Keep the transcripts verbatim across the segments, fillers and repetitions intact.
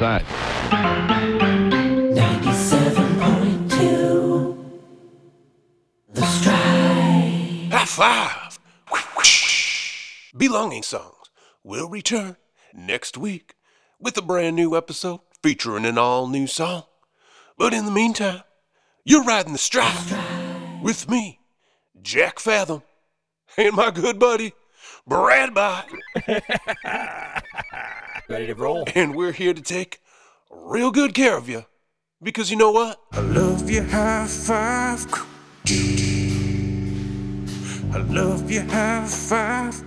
side. ninety-seven point two The Stride. High five. Belonging Songs will return next week with a brand new episode featuring an all new song. But in the meantime, you're riding the stride, the stride. With me, Jack Fathom, and my good buddy, BradBot. Ready to roll. And we're here to take real good care of you. Because you know what? I love you, high five. I love you, high five.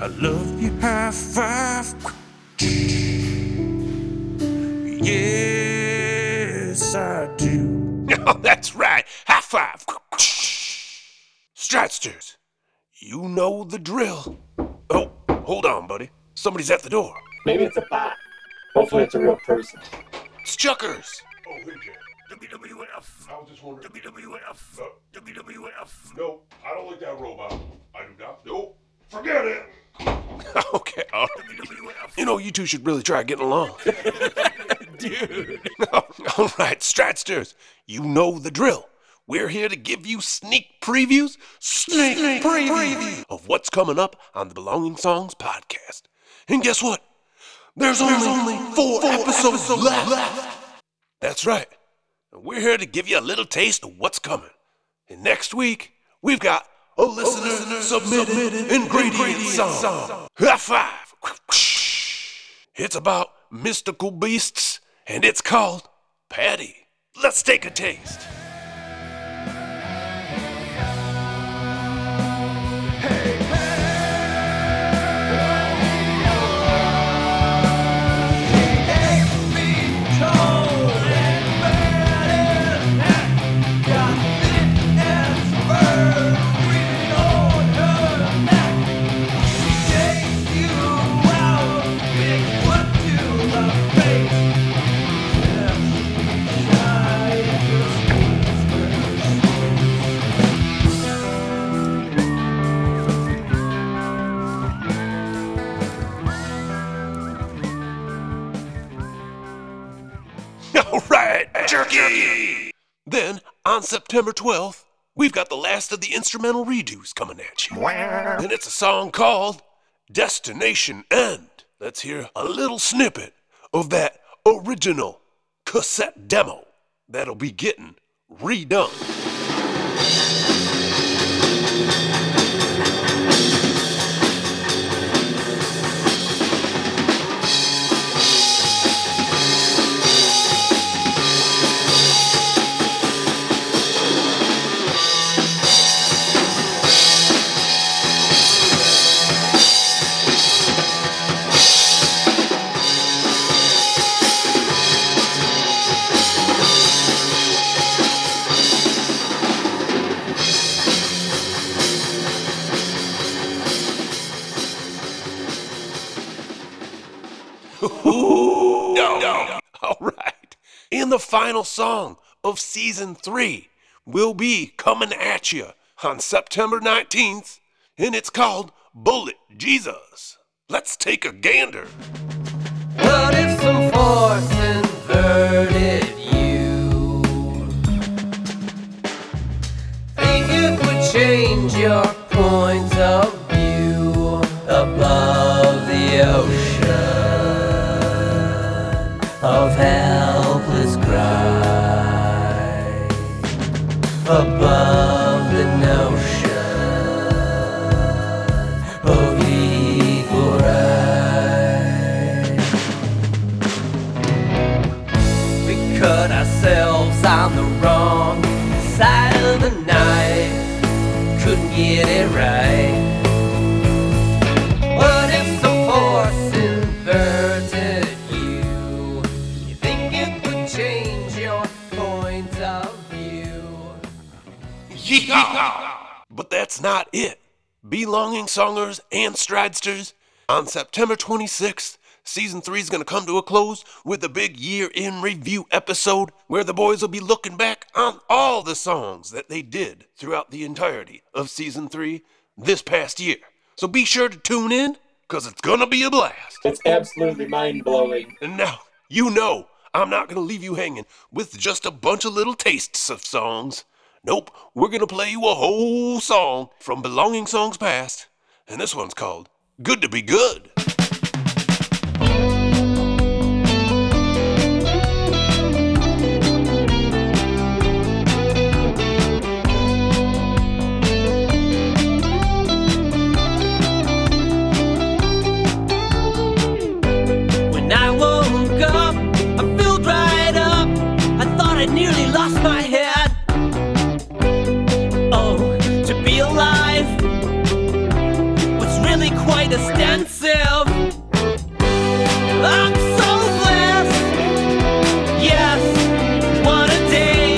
I love you, high five. Yes, I do. Oh, that's right. High five. Stridesters, you know the drill. Oh, hold on, buddy. Somebody's at the door. Maybe it's a bot. Hopefully it's a real person. It's Chuckers. Oh, hey, Jack. W W F. I was just wondering. W W F. Uh, W W F. No, I don't like that robot. I do not. Nope. Forget it. Okay. All right. W W F. You know, you two should really try getting along. Dude. All right, Stridesters, you know the drill. We're here to give you sneak previews, sneak, sneak previews, preview of what's coming up on the Belonging Songs podcast. And guess what? There's, There's only, only four, four episodes, episodes left. left. That's right. We're here to give you a little taste of what's coming. And next week, we've got a listener, a listener submitted, submitted ingredient, ingredient song. song. High five. It's about mystical beasts, and it's called Paddy. Let's take a taste. Then, on September twelfth, we've got the last of the instrumental redos coming at you. Wow. And it's a song called Destination End. Let's hear a little snippet of that original cassette demo that'll be getting redone. Ooh, no, no. All right. And the final song of season three will be coming at you on September nineteenth, and it's called Bullet Jesus. Let's take a gander. What if some force inverted you? Think it would change your point of view above the ocean of helpless cry, above the notion of equal right. We cut ourselves on the wrong side of the knife, couldn't get it right. But that's not it. Belonging Songers and Stridesters, on September twenty-sixth, Season three is going to come to a close with a big year-in review episode where the boys will be looking back on all the songs that they did throughout the entirety of Season three this past year. So be sure to tune in, because it's going to be a blast. It's absolutely mind-blowing. And now, you know, I'm not going to leave you hanging with just a bunch of little tastes of songs. Nope, we're going to play you a whole song from Belonging Songs Past, and this one's called Good to Be Good. Extensive. I'm so blessed. Yes, what a day.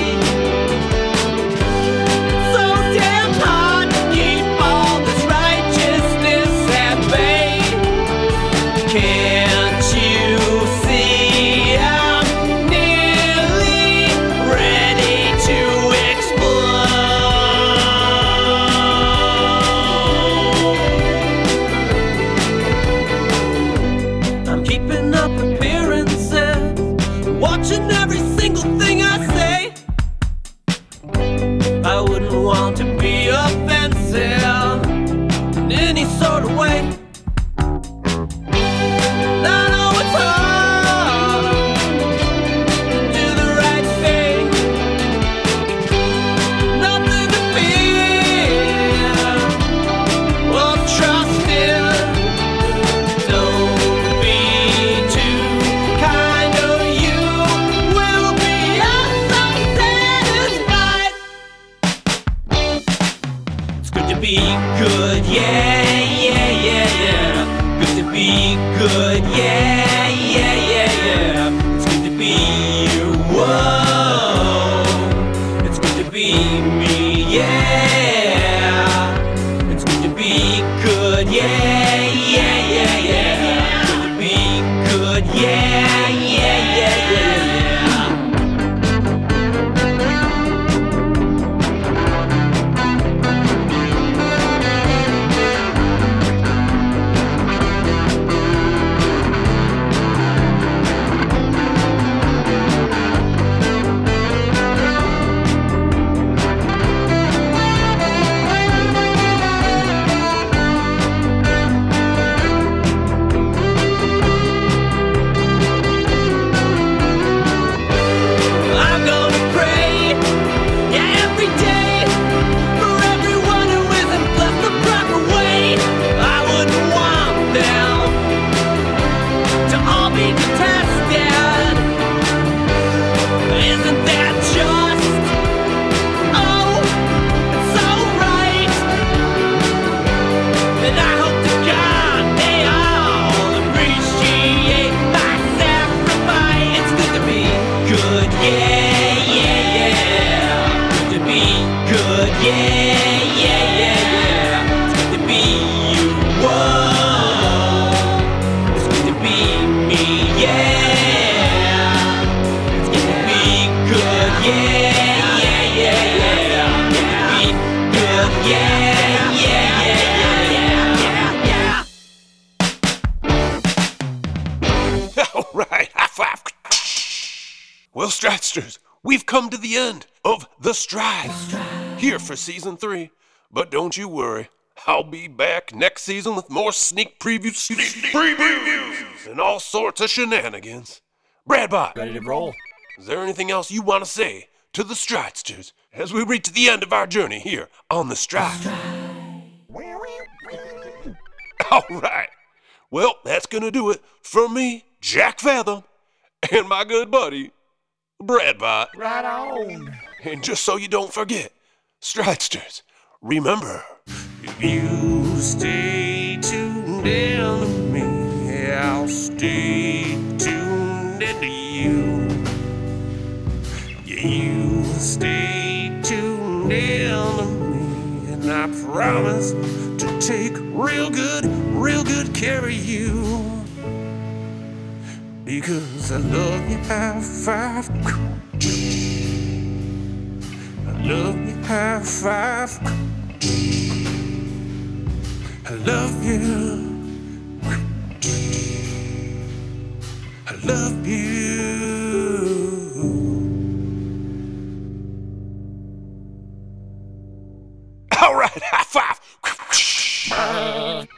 So damn hard to keep all this righteousness at bay. Can't you see I'm nearly ready to explode? Keeping up appearances, watching every single thing I say. I wouldn't want to be offensive in any sort of way. And I know it's hard to do the right thing. Nothing to fear, well, trust it. Don't be good, yeah, yeah, yeah, yeah. Good to be good, yeah, yeah, yeah, yeah. It's good to be you, whoa. It's good to be me, yeah. It's good to be good, yeah, yeah, yeah, yeah. It's good to be good, yeah, yeah, yeah, yeah. Well, Stridesters, we've come to the end of The Stride, here for season three. But don't you worry, I'll be back next season with more sneak previews, sneak, sneak previews, and all sorts of shenanigans. BradBot, ready to roll? Is there anything else you want to say to the Stridesters as we reach the end of our journey here on The Stride? All right. Well, that's going to do it for me, Jack Fathom, and my good buddy, BradBot. Right on. And just so you don't forget, Stridesters, remember, if you stay tuned in to me, I'll stay tuned in to you. You stay tuned in to me, and I promise to take real good, real good care of you. Because I love you, high five. I love you, high five. I love you. love you. All right, high five.